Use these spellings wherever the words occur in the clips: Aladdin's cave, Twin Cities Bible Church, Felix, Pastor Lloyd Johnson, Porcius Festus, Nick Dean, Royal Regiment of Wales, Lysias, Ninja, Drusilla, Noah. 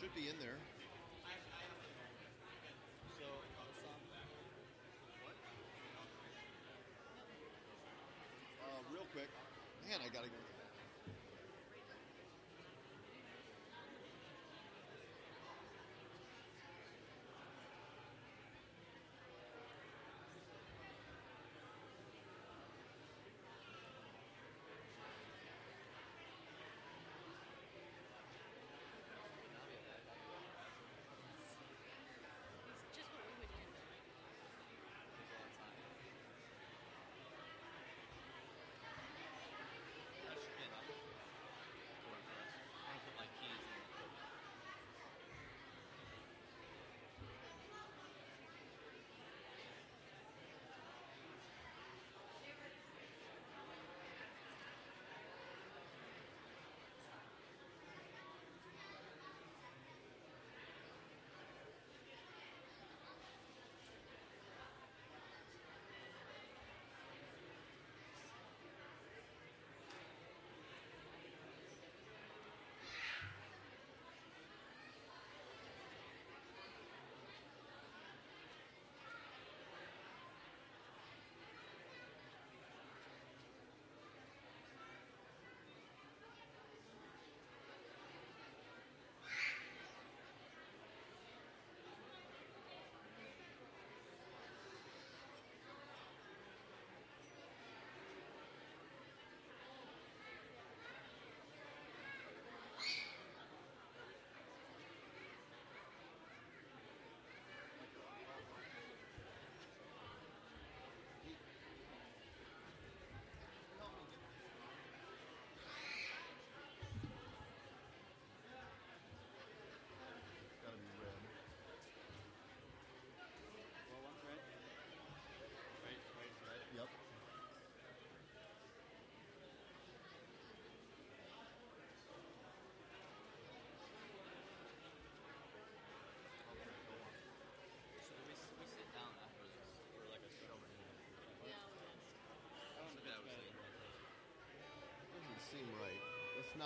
Should be in there. Real quick, man, I gotta go.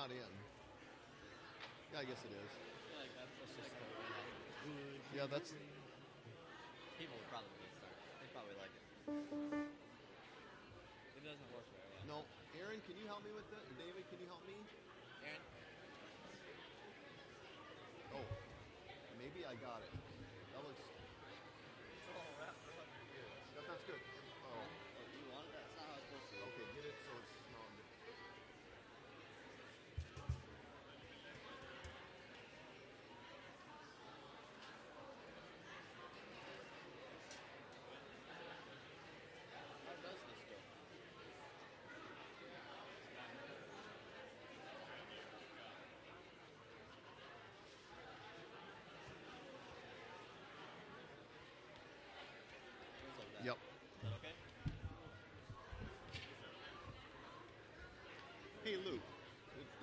not in. Yeah, I guess it is. Yeah, like that's just the yeah, that's... People would probably start. They probably like it. It doesn't work very well. No. Aaron, can you help me with that? David, can you help me? Aaron? Oh. Maybe I got it. That looks... It's all wrapped up. Yeah, that's good. Oh. You want it? That's not how it's supposed to be. Okay, get it so it's not... Yep. Is that okay? Hey, Luke.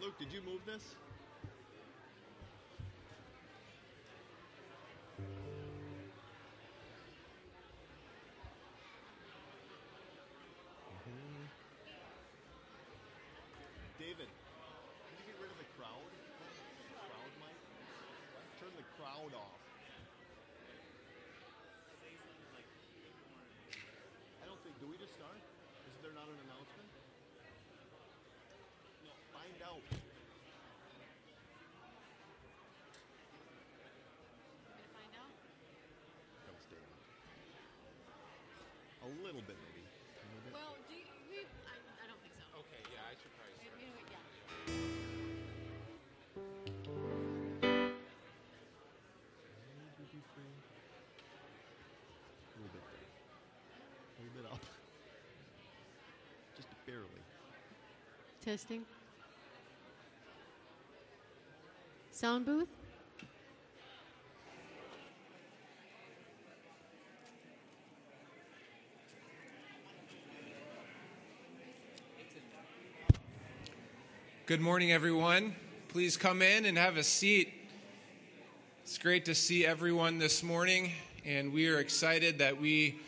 Luke, did you move this? Mm-hmm. David, did you get rid of the crowd? Crowd mic? Turn the crowd off. I don't think, do we just start? Is there not an announcement? No. Find out. I'm gonna find out? That was David. A little bit, maybe. Well, do you, I don't think so. Okay, yeah, I should probably start. Anyway, yeah. A little bit there. A little bit up. Just barely. Testing. Sound booth? Good morning, everyone. Please come in and have a seat. It's great to see everyone this morning, and we are excited that we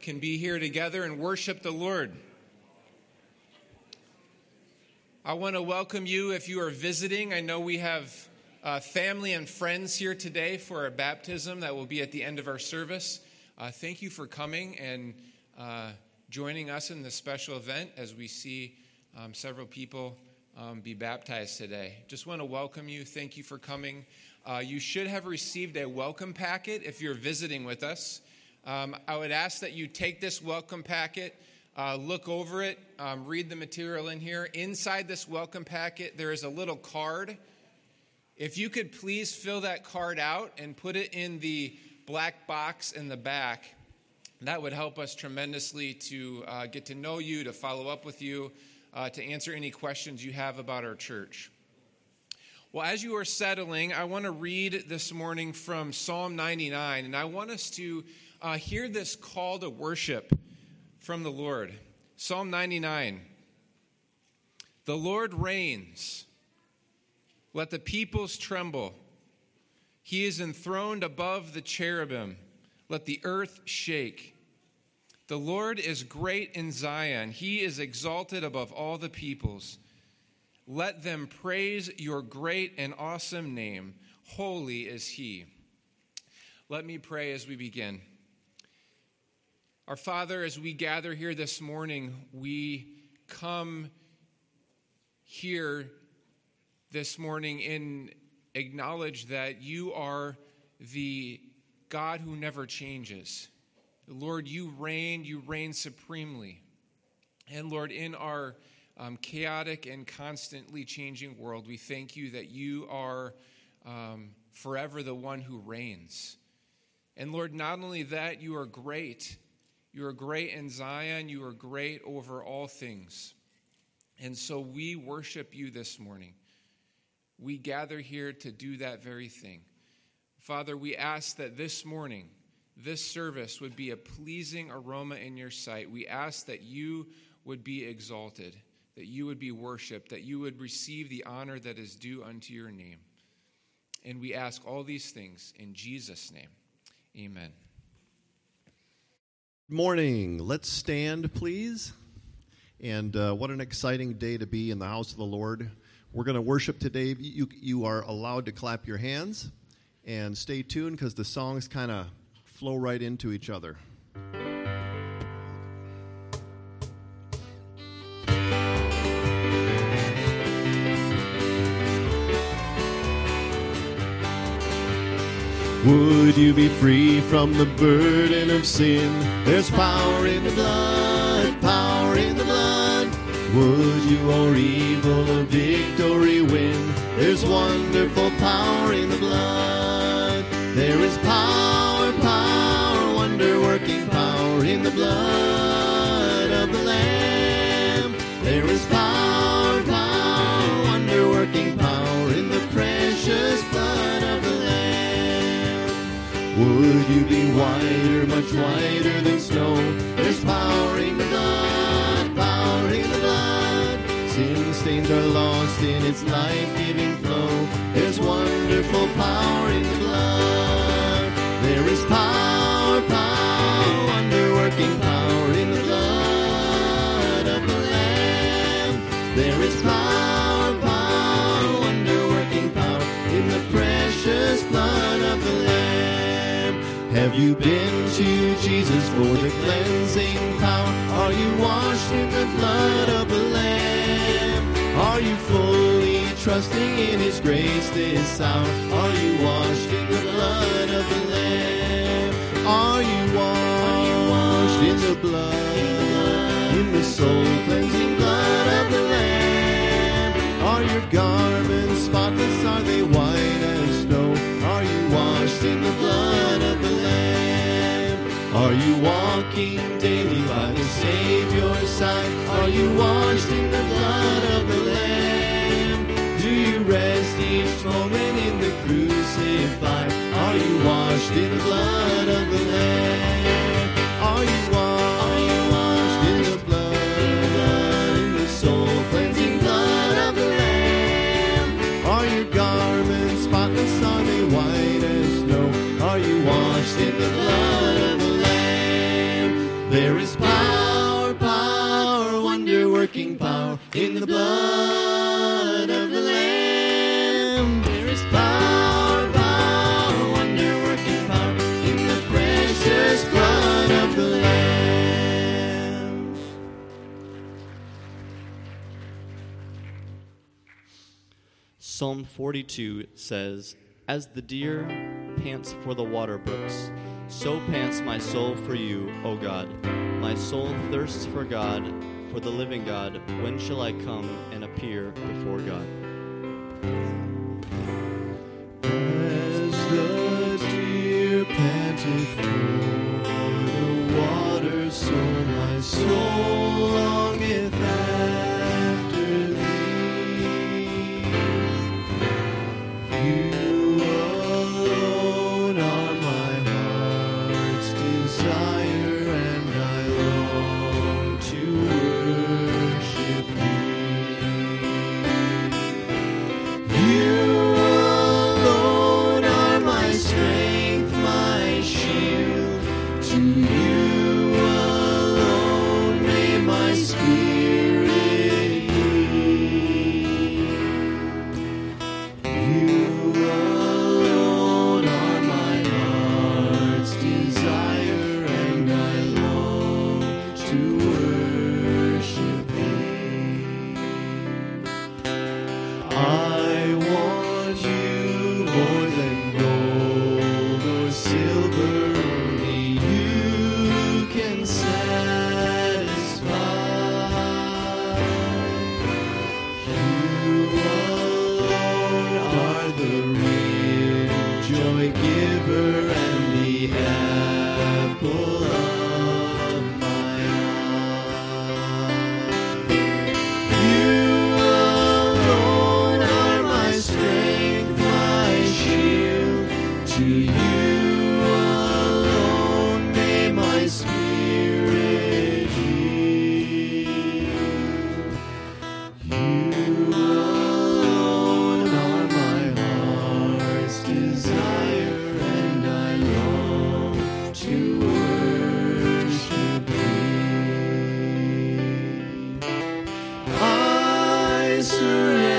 can be here together and worship the Lord. I want to welcome you if you are visiting. I know we have family and friends here today for a baptism that will be at the end of our service. Thank you for coming and joining us in this special event as we see several people be baptized today. Just want to welcome you. Thank you for coming. You should have received a welcome packet if you're visiting with us. I would ask that you take this welcome packet, look over it, read the material in here. Inside this welcome packet, there is a little card. If you could please fill that card out and put it in the black box in the back, that would help us tremendously to get to know you, to follow up with you, to answer any questions you have about our church. Well, as you are settling, I want to read this morning from Psalm 99, and I want us to hear this call to worship from the Lord. Psalm 99. The Lord reigns. Let the peoples tremble. He is enthroned above the cherubim. Let the earth shake. The Lord is great in Zion. He is exalted above all the peoples. Let them praise your great and awesome name. Holy is he. Let me pray as we begin. Our Father, as we gather here this morning, we come here this morning and acknowledge that you are the God who never changes. Lord, you reign supremely. And Lord, in our chaotic and constantly changing world, we thank you that you are forever the one who reigns. And Lord, not only that, you are great. You are great in Zion. You are great over all things. And so we worship you this morning. We gather here to do that very thing. Father, we ask that this morning, this service would be a pleasing aroma in your sight. We ask that you would be exalted, that you would be worshiped, that you would receive the honor that is due unto your name. And we ask all these things in Jesus' name. Amen. Good morning. Let's stand, please. And what an exciting day to be in the house of the Lord. We're going to worship today. You are allowed to clap your hands, and stay tuned because the songs kind of flow right into each other. Would you be free from the burden of sin? There's power in the blood, power in the blood. Would you o'er evil a victory win? There's wonderful power in the blood. There is power, power, wonder-working power in the blood of the Lamb. There is power, power, wonder-working power in the precious blood of the Lamb. Would you be whiter, much whiter than snow? There's power in the blood, power in the blood. Sin stains are lost in its life-giving flow. There's wonderful power in the blood. There is power, power, wonder-working power in the blood of the Lamb. There is power, power, wonder-working power in the precious blood of the Lamb. Have you been to Jesus for the cleansing power? Are you washed in the blood of the Lamb? Are you fully trusting in His grace this hour? Are you washed in the blood of the Lamb? Are you washed in the blood, in the soul-cleansing blood of the Lamb? Are your garments spotless? Are they white as snow? Are you washed in the blood of the Lamb? Are you walking daily by the Savior's side? Are you washed in the blood of the Lamb? Do you rest each moment in the crucified? Are you washed in the blood of the Lamb? Are you washed in the blood, in the soul-cleansing blood of the Lamb? Are your garments spotless? Are they white as snow? Are you washed in the blood of the Lamb? There is power, power, wonder-working power in the blood of the Lamb. There is power, power, wonder-working power in the precious blood of the Lamb. Psalm 42 says, "As the deer pants for the water brooks, so pants my soul for you, O God. My soul thirsts for God, for the living God. When shall I come and appear before God?" As the deer panteth for the water, so my soul longeth after thee. Surrender.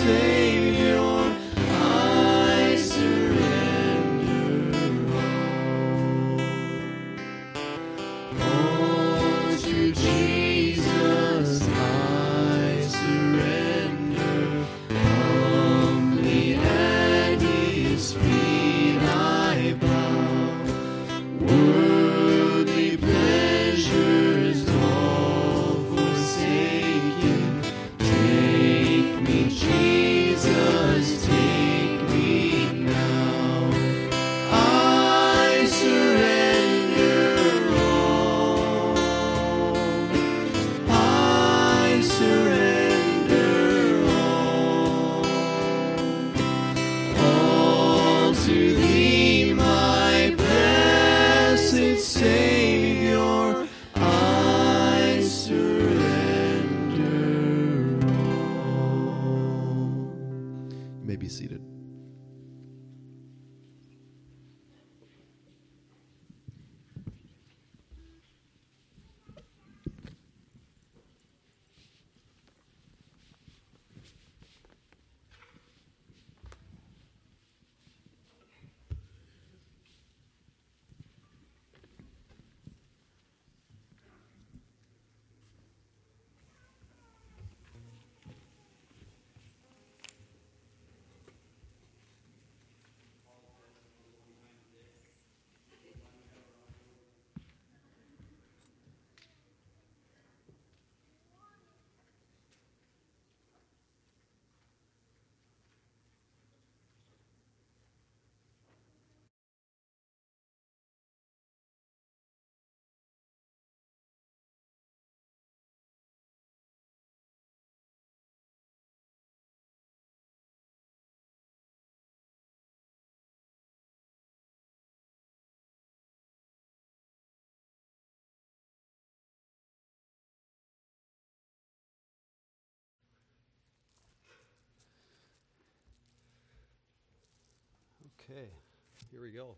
Savior, I surrender all to Jesus. I surrender humbly at His feet. I bow. Worldly pleasures all forsaken. Take me, Jesus, take me now. I surrender all. I surrender all to Thee, my blessed Savior. I surrender all. You may be seated. Okay, here we go.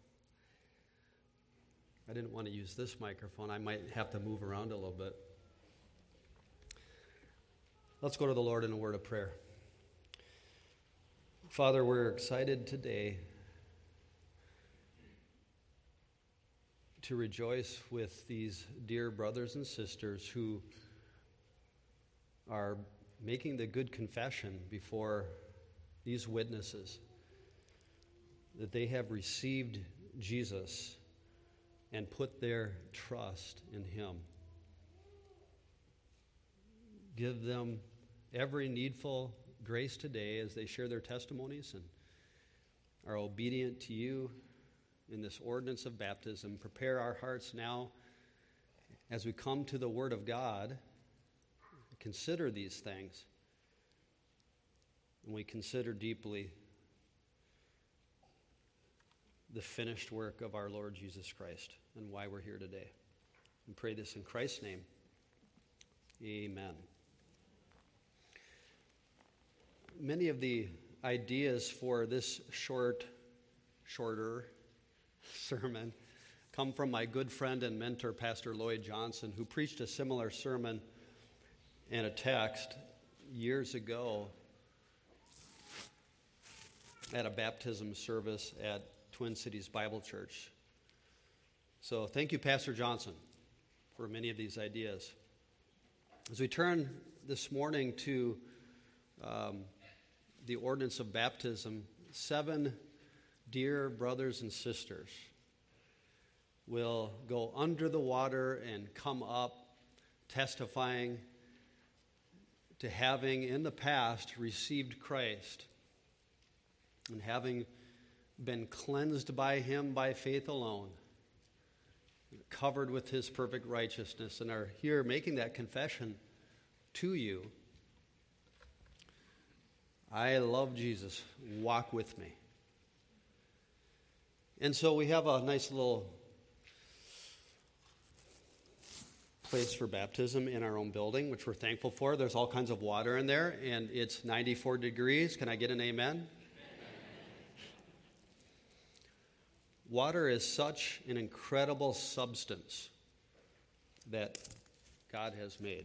I didn't want to use this microphone. I might have to move around a little bit. Let's go to the Lord in a word of prayer. Father, we're excited today to rejoice with these dear brothers and sisters who are making the good confession before these witnesses that they have received Jesus and put their trust in Him. Give them every needful grace today as they share their testimonies and are obedient to You in this ordinance of baptism. Prepare our hearts now as we come to the Word of God. Consider these things, and we consider deeply the finished work of our Lord Jesus Christ and why we're here today. And pray this in Christ's name. Amen. Many of the ideas for this shorter sermon come from my good friend and mentor, Pastor Lloyd Johnson, who preached a similar sermon and a text years ago at a baptism service at Twin Cities Bible Church. So thank you, Pastor Johnson, for many of these ideas. As we turn this morning to the ordinance of baptism, 7 dear brothers and sisters will go under the water and come up, testifying to having in the past received Christ and having been cleansed by Him by faith alone, covered with His perfect righteousness, and are here making that confession to you. I love Jesus. Walk with me. And so we have a nice little place for baptism in our own building, which we're thankful for. There's all kinds of water in there, and it's 94 degrees. Can I get an amen? Water is such an incredible substance that God has made.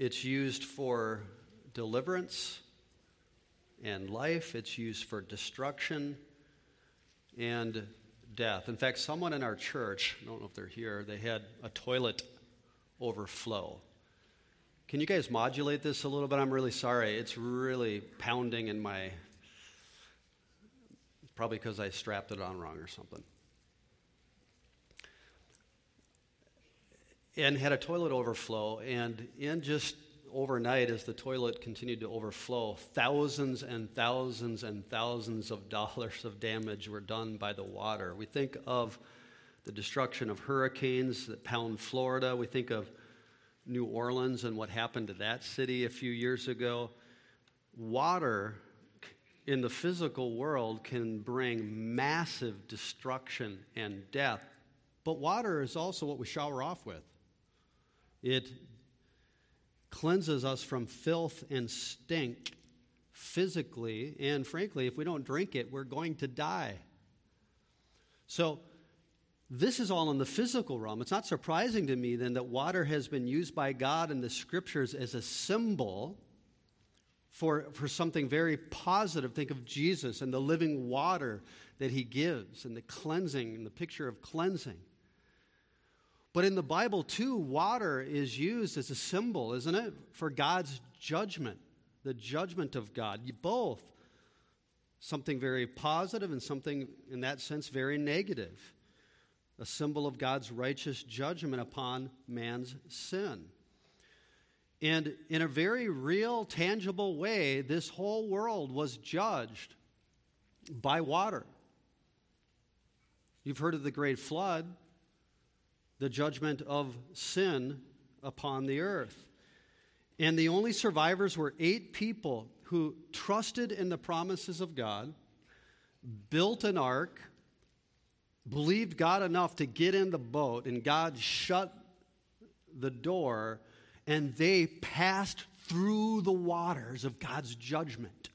It's used for deliverance and life. It's used for destruction and death. In fact, someone in our church, I don't know if they're here, they had a toilet overflow. Can you guys modulate this a little bit? I'm really sorry. It's really pounding in my, probably because I strapped it on wrong or something. And had a toilet overflow, and in just overnight, as the toilet continued to overflow, thousands and thousands and thousands of dollars of damage were done by the water. We think of the destruction of hurricanes that pound Florida. We think of New Orleans and what happened to that city a few years ago. Water in the physical world can bring massive destruction and death, but water is also what we shower off with. It cleanses us from filth and stink physically, and frankly, if we don't drink it, we're going to die. So this is all in the physical realm. It's not surprising to me then that water has been used by God in the scriptures as a symbol for something very positive. Think of Jesus and the living water that he gives and the cleansing and the picture of cleansing. But in the Bible, too, water is used as a symbol, isn't it, for God's judgment, the judgment of God. You both, something very positive and something, in that sense, very negative, a symbol of God's righteous judgment upon man's sin. And in a very real, tangible way, this whole world was judged by water. You've heard of the great flood, the judgment of sin upon the earth. And the only survivors were 8 people who trusted in the promises of God, built an ark, believed God enough to get in the boat, and God shut the door, and they passed through the waters of God's judgment,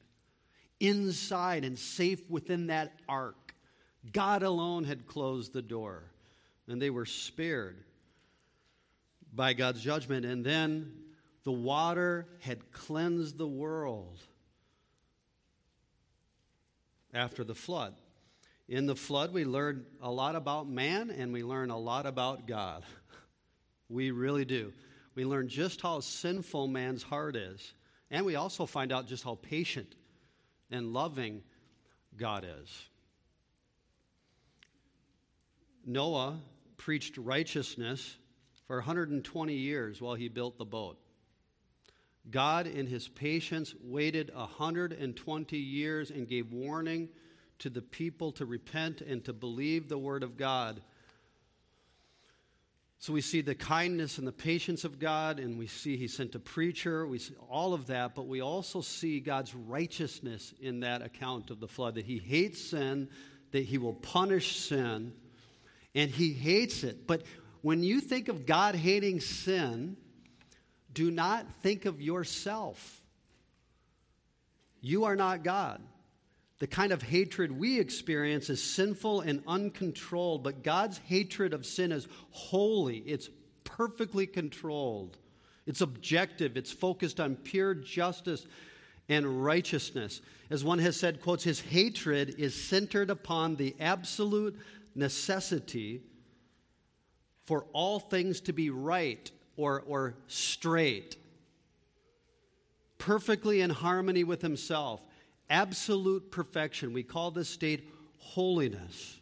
inside and safe within that ark. God alone had closed the door. And they were spared by God's judgment. And then the water had cleansed the world after the flood. In the flood, we learned a lot about man, and we learn a lot about God. We really do. We learn just how sinful man's heart is. And we also find out just how patient and loving God is. Noah preached righteousness for 120 years while he built the boat. God, in his patience, waited 120 years and gave warning to the people to repent and to believe the word of God. So we see the kindness and the patience of God, and we see he sent a preacher, we see all of that, but we also see God's righteousness in that account of the flood, that he hates sin, that he will punish sin, and he hates it. But when you think of God hating sin, do not think of yourself. You are not God. The kind of hatred we experience is sinful and uncontrolled, but God's hatred of sin is holy. It's perfectly controlled. It's objective. It's focused on pure justice and righteousness. As one has said, quotes, his hatred is centered upon the absolute necessity for all things to be right or straight, perfectly in harmony with himself, absolute perfection. We call this state holiness.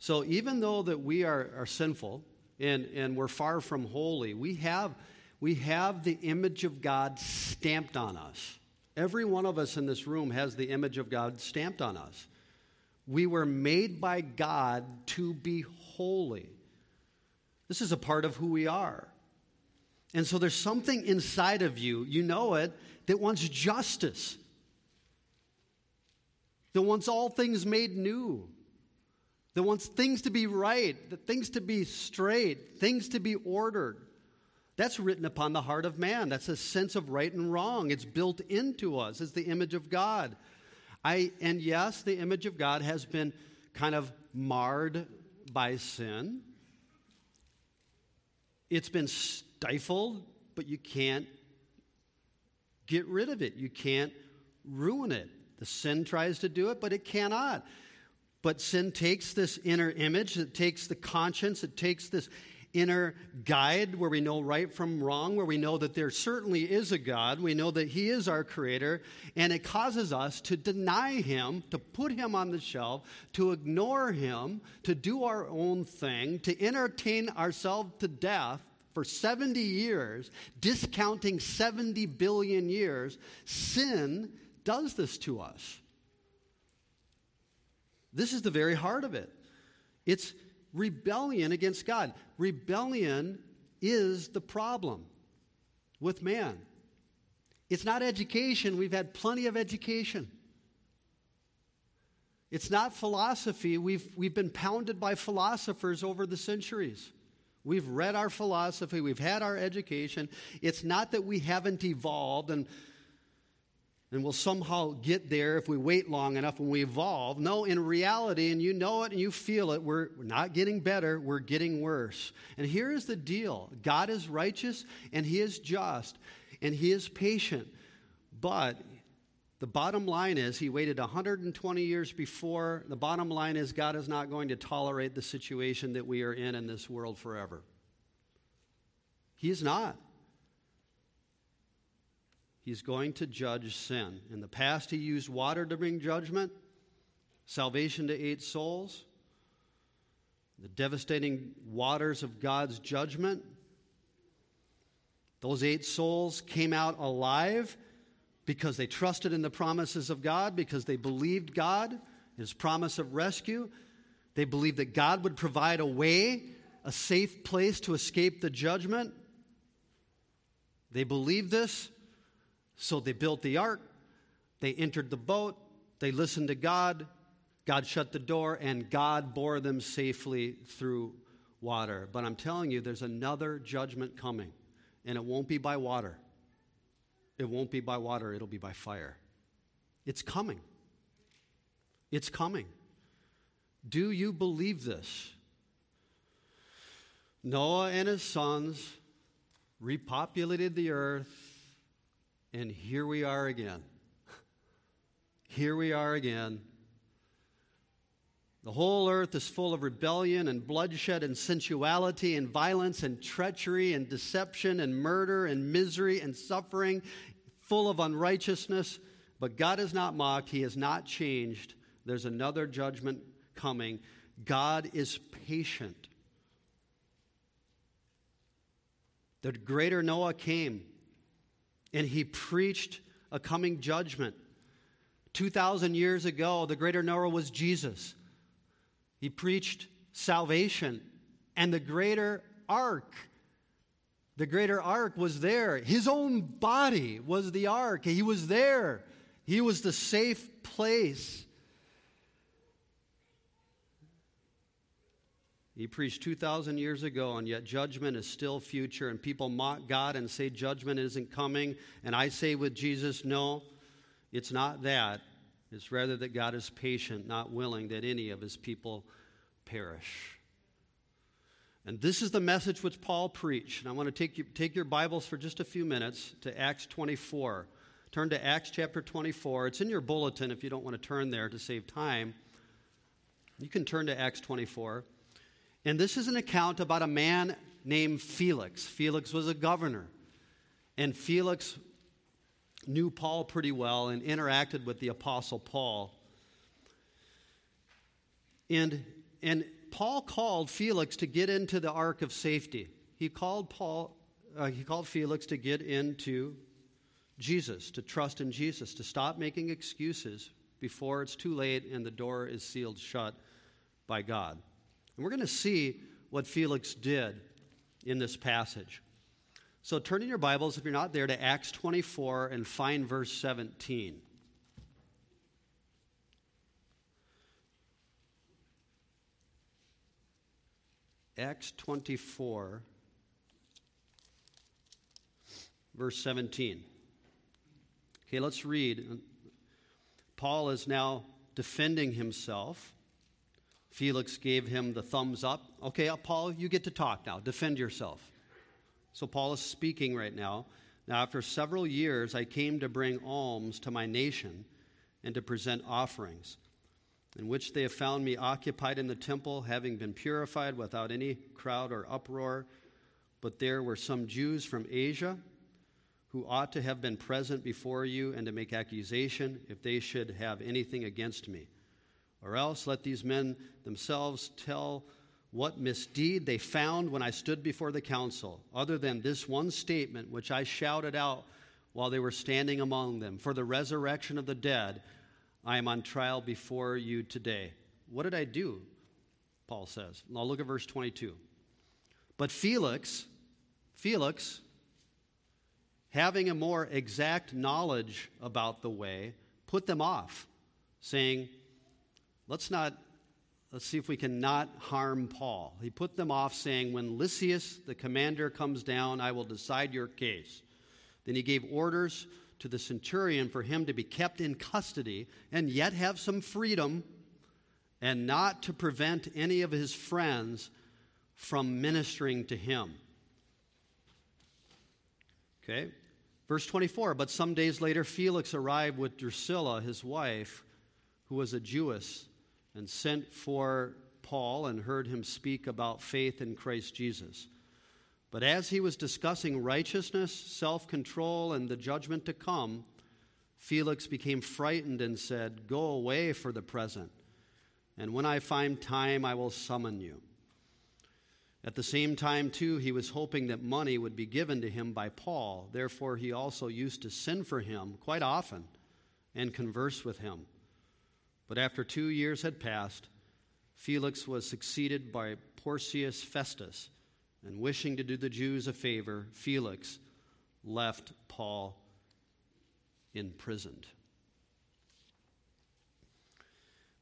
So even though that we are sinful and we're far from holy, we have the image of God stamped on us. Every one of us in this room has the image of God stamped on us. We were made by God to be holy. This is a part of who we are. And so there's something inside of you, you know it, that wants justice, that wants all things made new, that wants things to be right, that things to be straight, things to be ordered. That's written upon the heart of man. That's a sense of right and wrong. It's built into us. It's the image of God. And yes, the image of God has been kind of marred by sin. It's been stifled, but you can't get rid of it. You can't ruin it. The sin tries to do it, but it cannot. But sin takes this inner image, it takes the conscience, it takes this inner guide where we know right from wrong, where we know that there certainly is a God, we know that He is our Creator, and it causes us to deny Him, to put Him on the shelf, to ignore Him, to do our own thing, to entertain ourselves to death for 70 years, discounting 70 billion years. Sin does this to us. This is the very heart of it. It's rebellion against God. Rebellion is the problem with man. It's not education. We've had plenty of education. It's not philosophy. We've been pounded by philosophers over the centuries. We've read our philosophy. We've had our education. It's not that we haven't evolved and we'll somehow get there if we wait long enough and we evolve. No, in reality, and you know it and you feel it, we're not getting better, we're getting worse. And here is the deal. God is righteous and He is just and He is patient. But the bottom line is He waited 120 years before. The bottom line is God is not going to tolerate the situation that we are in this world forever. He is not. He's going to judge sin. In the past, He used water to bring judgment, salvation to 8 souls, the devastating waters of God's judgment. Those 8 souls came out alive because they trusted in the promises of God, because they believed God, His promise of rescue. They believed that God would provide a way, a safe place to escape the judgment. They believed this. So they built the ark, they entered the boat, they listened to God, God shut the door, and God bore them safely through water. But I'm telling you, there's another judgment coming, and it won't be by water. It won't be by water, it'll be by fire. It's coming. It's coming. Do you believe this? Noah and his sons repopulated the earth, and here we are again. Here we are again. The whole earth is full of rebellion and bloodshed and sensuality and violence and treachery and deception and murder and misery and suffering, full of unrighteousness. But God is not mocked. He has not changed. There's another judgment coming. God is patient. The greater Noah came, and he preached a coming judgment. 2,000 years ago, the greater Noah was Jesus. He preached salvation. And the greater ark was there. His own body was the ark. He was there. He was the safe place. He preached 2,000 years ago, and yet judgment is still future, and people mock God and say judgment isn't coming. And I say with Jesus, no, it's not that. It's rather that God is patient, not willing that any of His people perish. And this is the message which Paul preached. And I want to take your Bibles for just a few minutes to Acts 24. Turn to Acts chapter 24. It's in your bulletin if you don't want to turn there to save time. You can turn to Acts 24. And this is an account about a man named Felix. Felix was a governor. And Felix knew Paul pretty well and interacted with the Apostle Paul. And Paul called Felix to get into the ark of safety. He called Felix to get into Jesus, to trust in Jesus, to stop making excuses before it's too late and the door is sealed shut by God. And we're going to see what Felix did in this passage. So turn in your Bibles, if you're not there, to Acts 24 and find verse 17. Acts 24, verse 17. Okay, let's read. Paul is now defending himself. Felix gave him the thumbs up. Okay, Paul, you get to talk now. Defend yourself. So Paul is speaking right now. Now, after several years, I came to bring alms to my nation and to present offerings, in which they have found me occupied in the temple, having been purified without any crowd or uproar. But there were some Jews from Asia who ought to have been present before you and to make accusation if they should have anything against me. Or else let these men themselves tell what misdeed they found when I stood before the council, other than this one statement which I shouted out while they were standing among them. For the resurrection of the dead, I am on trial before you today. What did I do? Paul says. Now look at verse 22. But Felix, having a more exact knowledge about the way, put them off, saying, Let's see if we can not harm Paul. He put them off, saying, when Lysias, the commander, comes down, I will decide your case. Then he gave orders to the centurion for him to be kept in custody and yet have some freedom, and not to prevent any of his friends from ministering to him. Okay, verse 24, but some days later Felix arrived with Drusilla, his wife, who was a Jewess, and sent for Paul and heard him speak about faith in Christ Jesus. But as he was discussing righteousness, self-control, and the judgment to come, Felix became frightened and said, go away for the present, and when I find time, I will summon you. At the same time, too, he was hoping that money would be given to him by Paul. Therefore, he also used to send for him quite often and converse with him. But after 2 years had passed, Felix was succeeded by Porcius Festus, and wishing to do the Jews a favor, Felix left Paul imprisoned.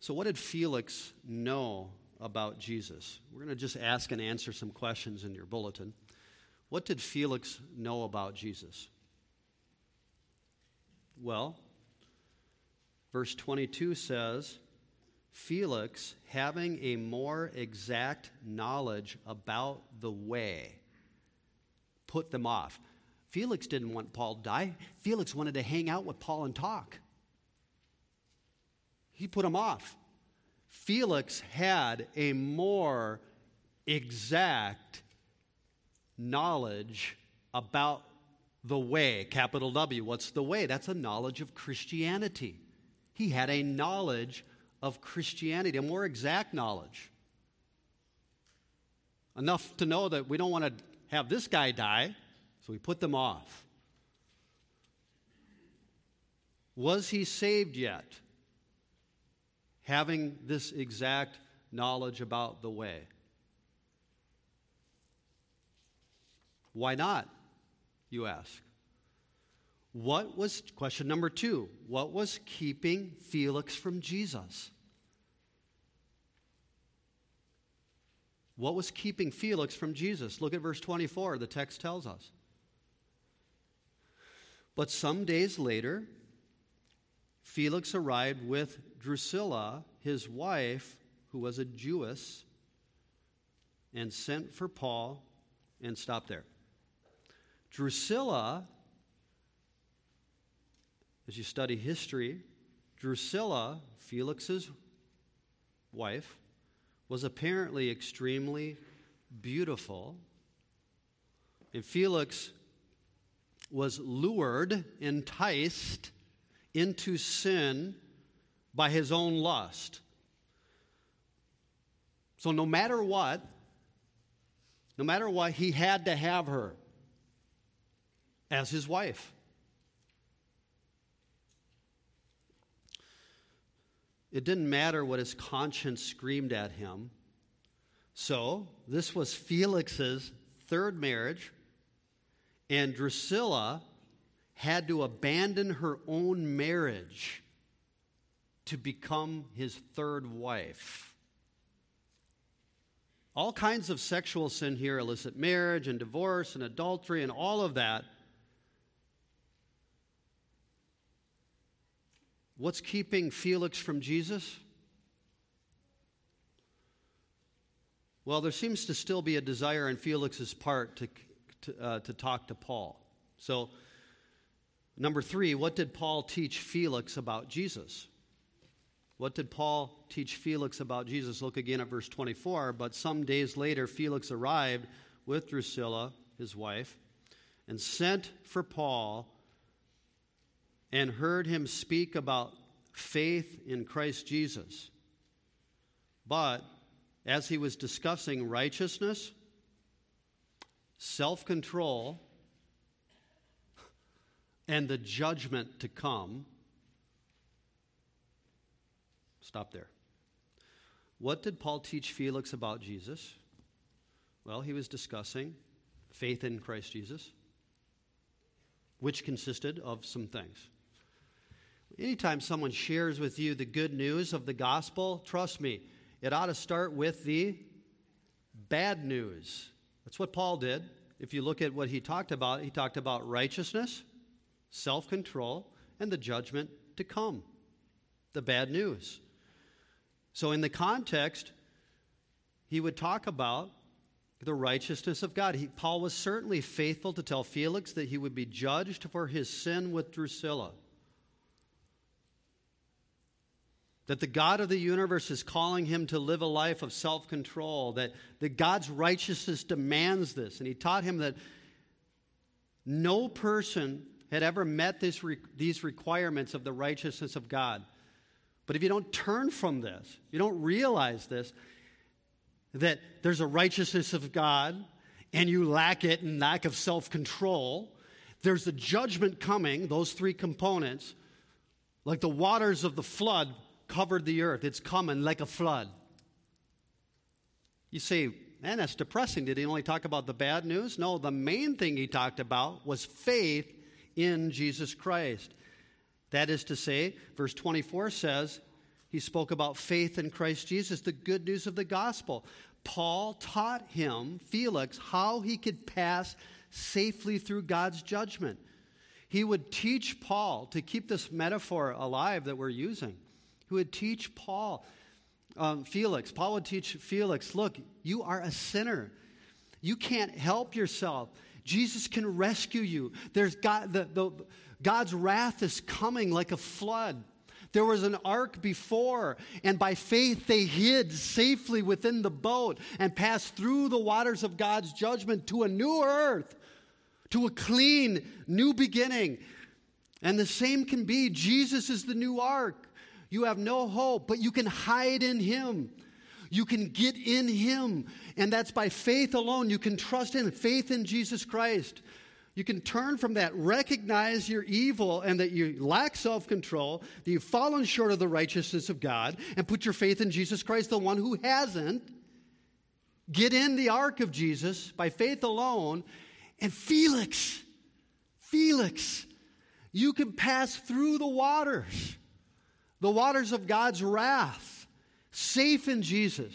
So what did Felix know about Jesus? We're going to just ask and answer some questions in your bulletin. What did Felix know about Jesus? Well, verse 22 says, Felix, having a more exact knowledge about the way, put them off. Felix didn't want Paul to die. Felix wanted to hang out with Paul and talk. He put him off. Felix had a more exact knowledge about the way, capital W. What's the way? That's a knowledge of Christianity. He had a knowledge of Christianity, a more exact knowledge. Enough to know that we don't want to have this guy die, so we put them off. Was he saved yet? Having this exact knowledge about the way. Why not, you ask? What was, question number two, what was keeping Felix from Jesus? What was keeping Felix from Jesus? Look at verse 24, the text tells us. But some days later, Felix arrived with Drusilla, his wife, who was a Jewess, and sent for Paul, and stopped there. Drusilla, as you study history, Drusilla, Felix's wife, was apparently extremely beautiful, and Felix was lured, enticed into sin by his own lust. So no matter what, he had to have her as his wife. It didn't matter what his conscience screamed at him. So this was Felix's third marriage, and Drusilla had to abandon her own marriage to become his third wife. All kinds of sexual sin here, illicit marriage and divorce and adultery and all of that. What's keeping Felix from Jesus? Well, there seems to still be a desire on Felix's part to to talk to Paul. So, number three, what did Paul teach Felix about Jesus? What did Paul teach Felix about Jesus? Look again at verse 24. But some days later, Felix arrived with Drusilla, his wife, and sent for Paul and heard him speak about faith in Christ Jesus. But as he was discussing righteousness, self-control, and the judgment to come, stop there. What did Paul teach Felix about Jesus? Well, he was discussing faith in Christ Jesus, which consisted of some things. Anytime someone shares with you the good news of the gospel, trust me, it ought to start with the bad news. That's what Paul did. If you look at what he talked about righteousness, self-control, and the judgment to come, the bad news. So in the context, he would talk about the righteousness of God. Paul was certainly faithful to tell Felix that he would be judged for his sin with Drusilla, that the God of the universe is calling him to live a life of self-control, that God's righteousness demands this. And he taught him that no person had ever met these requirements of the righteousness of God. But if you don't turn from this, you don't realize this, that there's a righteousness of God and you lack it in lack of self-control, there's the judgment coming, those three components, like the waters of the flood covered the earth. It's coming like a flood. You say, man, that's depressing. Did he only talk about the bad news? No, the main thing he talked about was faith in Jesus Christ. That is to say, verse 24 says, he spoke about faith in Christ Jesus, the good news of the gospel. Paul taught him, Felix, how he could pass safely through God's judgment. He would teach Paul, to keep this metaphor alive that we're using, he would teach Felix. Paul would teach Felix, look, you are a sinner. You can't help yourself. Jesus can rescue you. There's God, God's wrath is coming like a flood. There was an ark before, and by faith they hid safely within the boat and passed through the waters of God's judgment to a new earth, to a clean new beginning. And the same can be. Jesus is the new ark. You have no hope, but you can hide in him. You can get in him, and that's by faith alone. You can trust in faith in Jesus Christ. You can turn from that, recognize your evil and that you lack self-control, that you've fallen short of the righteousness of God, and put your faith in Jesus Christ, the one who hasn't. Get in the ark of Jesus by faith alone. And Felix, you can pass through the waters of God's wrath, safe in Jesus.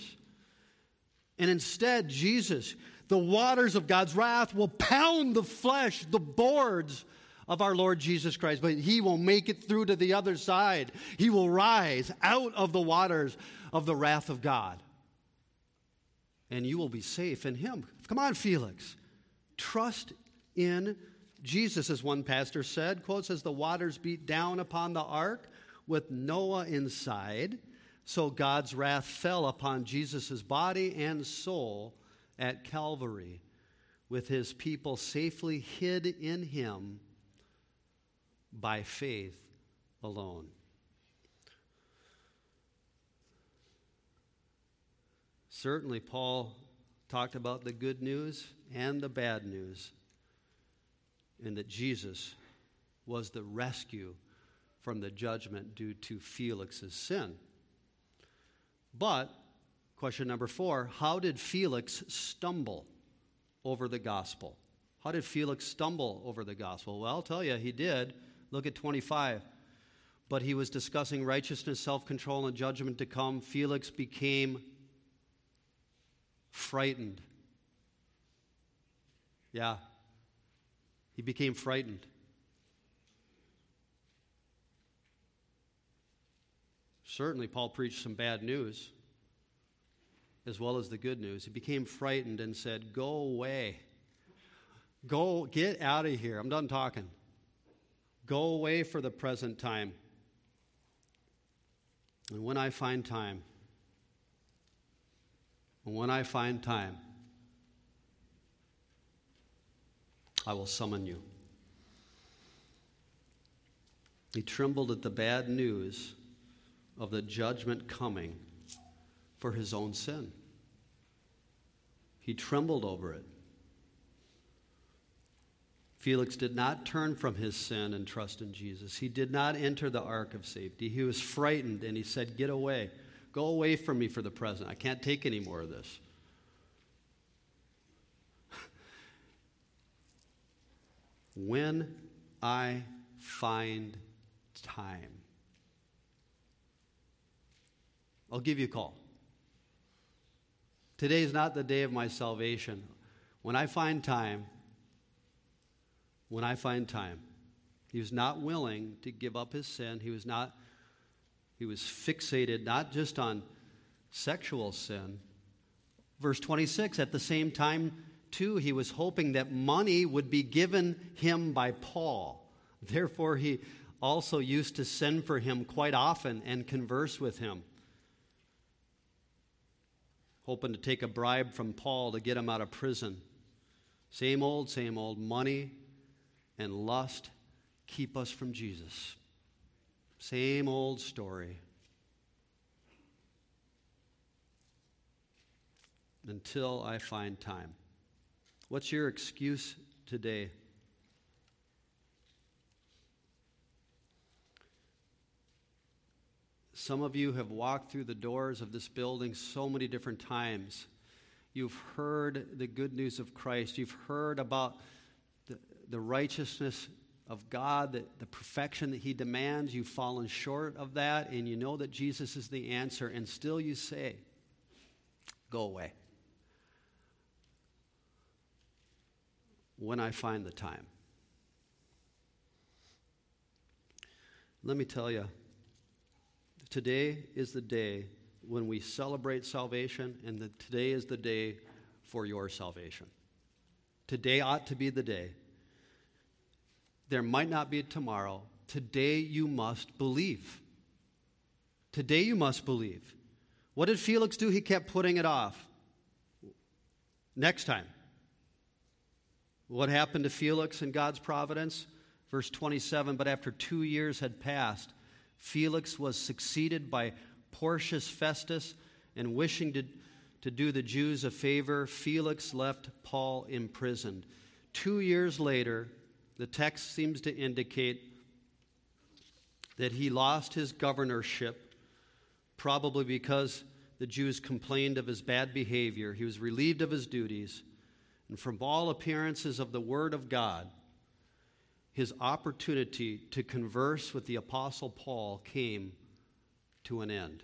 And instead, Jesus, the waters of God's wrath will pound the flesh, the boards of our Lord Jesus Christ. But he will make it through to the other side. He will rise out of the waters of the wrath of God. And you will be safe in him. Come on, Felix. Trust in Jesus, as one pastor said, quotes, as the waters beat down upon the ark with Noah inside, so God's wrath fell upon Jesus' body and soul at Calvary, with his people safely hid in him by faith alone. Certainly, Paul talked about the good news and the bad news, and that Jesus was the rescue from the judgment due to Felix's sin. But question number four, how did Felix stumble over the gospel? How did Felix stumble over the gospel? Well, I'll tell you, he did. Look at 25. But he was discussing righteousness, self-control, and judgment to come. Felix became frightened. Yeah, he became frightened. Certainly, Paul preached some bad news, as well as the good news. He became frightened and said, "Go away. Go, get out of here. I'm done talking. Go away for the present time. And when I find time, I will summon you. He trembled at the bad news of the judgment coming for his own sin. He trembled over it. Felix did not turn from his sin and trust in Jesus. He did not enter the ark of safety. He was frightened, and he said, "Get away. Go away from me for the present. I can't take any more of this." When I find time, I'll give you a call. Today is not the day of my salvation. When I find time. He was not willing to give up his sin. He was fixated not just on sexual sin. Verse 26, at the same time, too, he was hoping that money would be given him by Paul. Therefore, he also used to send for him quite often and converse with him, hoping to take a bribe from Paul to get him out of prison. Same old, money and lust keep us from Jesus. Same old story. Until I find time. What's your excuse today? Some of you have walked through the doors of this building so many different times. You've heard the good news of Christ. You've heard about the righteousness of God, the perfection that He demands. You've fallen short of that, and you know that Jesus is the answer, and still you say, "Go away. When I find the time." Let me tell you, today is the day when we celebrate salvation, and today is the day for your salvation. Today ought to be the day. There might not be a tomorrow. Today you must believe. Today you must believe. What did Felix do? He kept putting it off. Next time. What happened to Felix in God's providence? Verse 27, but after 2 years had passed, Felix was succeeded by Porcius Festus, and wishing to do the Jews a favor, Felix left Paul imprisoned. 2 years later, the text seems to indicate that he lost his governorship, probably because the Jews complained of his bad behavior. He was relieved of his duties, and from all appearances of the Word of God, his opportunity to converse with the Apostle Paul came to an end.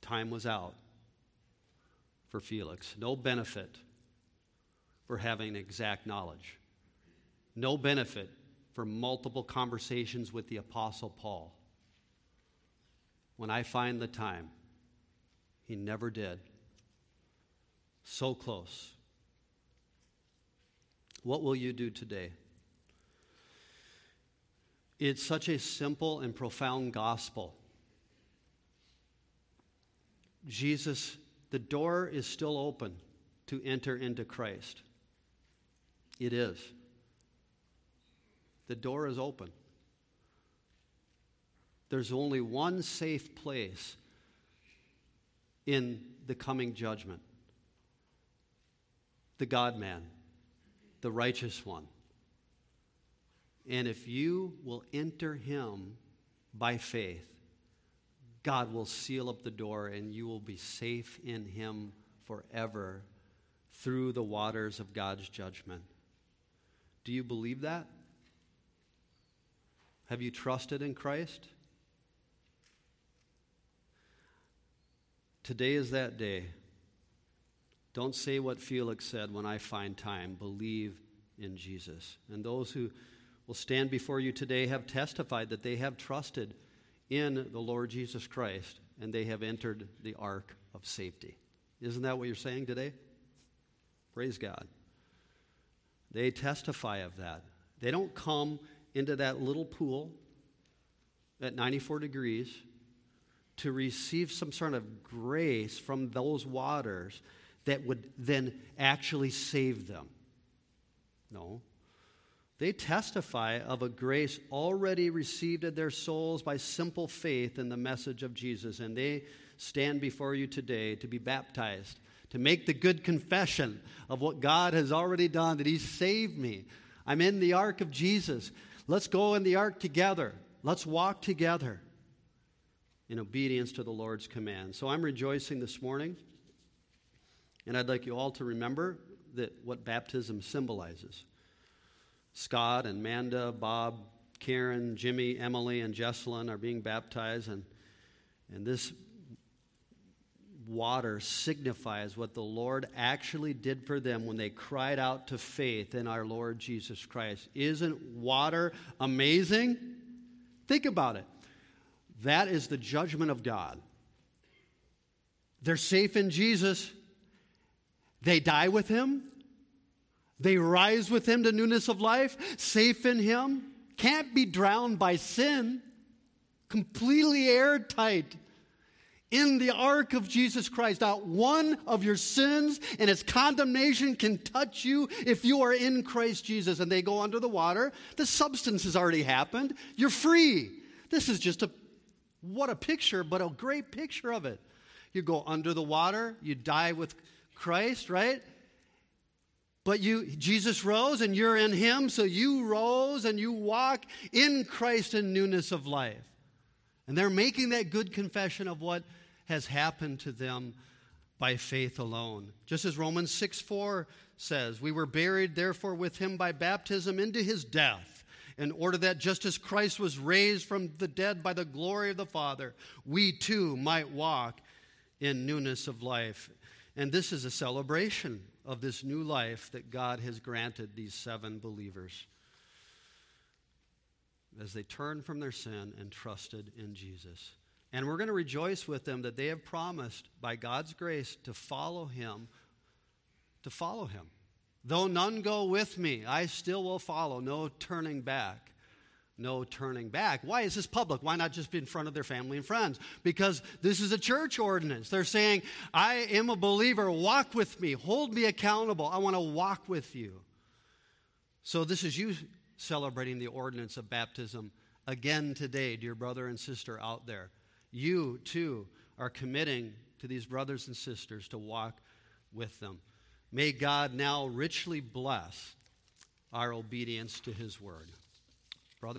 Time was out for Felix. No benefit for having exact knowledge. No benefit for multiple conversations with the Apostle Paul. When I find the time, he never did. So close. What will you do today? It's such a simple and profound gospel. Jesus, the door is still open to enter into Christ. It is. The door is open. There's only one safe place in the coming judgment. The God-man, the righteous one. And if you will enter him by faith, God will seal up the door and you will be safe in him forever through the waters of God's judgment. Do you believe that? Have you trusted in Christ? Today is that day. Don't say what Felix said, "When I find time." Believe in Jesus. And those who will stand before you today have testified that they have trusted in the Lord Jesus Christ and they have entered the ark of safety. Isn't that what you're saying today? Praise God. They testify of that. They don't come into that little pool at 94 degrees to receive some sort of grace from those waters that would then actually save them. No. They testify of a grace already received in their souls by simple faith in the message of Jesus. And they stand before you today to be baptized, to make the good confession of what God has already done, that He saved me. I'm in the ark of Jesus. Let's go in the ark together. Let's walk together in obedience to the Lord's command. So I'm rejoicing this morning, and I'd like you all to remember that what baptism symbolizes. Scott and Amanda, Bob, Karen, Jimmy, Emily, and Jesselyn are being baptized, and this water signifies what the Lord actually did for them when they cried out to faith in our Lord Jesus Christ. Isn't water amazing? Think about it. That is the judgment of God. They're safe in Jesus. They die with Him. They rise with Him to newness of life, safe in Him, can't be drowned by sin, completely airtight, in the ark of Jesus Christ. Not one of your sins and its condemnation can touch you if you are in Christ Jesus. And they go under the water. The substance has already happened. You're free. This is just what a picture, but a great picture of it. You go under the water, you die with Christ, right? But Jesus rose and you're in Him, so you rose and you walk in Christ in newness of life. And they're making that good confession of what has happened to them by faith alone. Just as Romans 6:4 says, we were buried therefore with Him by baptism into His death, in order that just as Christ was raised from the dead by the glory of the Father, we too might walk in newness of life. And this is a celebration of this new life that God has granted these 7 believers as they turned from their sin and trusted in Jesus. And we're going to rejoice with them that they have promised by God's grace to follow Him, Though none go with me, I still will follow. No turning back. Why is this public? Why not just be in front of their family and friends? Because this is a church ordinance. They're saying, I am a believer. Walk with me. Hold me accountable. I want to walk with you. So this is you celebrating the ordinance of baptism again today, dear brother and sister out there. You, too, are committing to these brothers and sisters to walk with them. May God now richly bless our obedience to His word.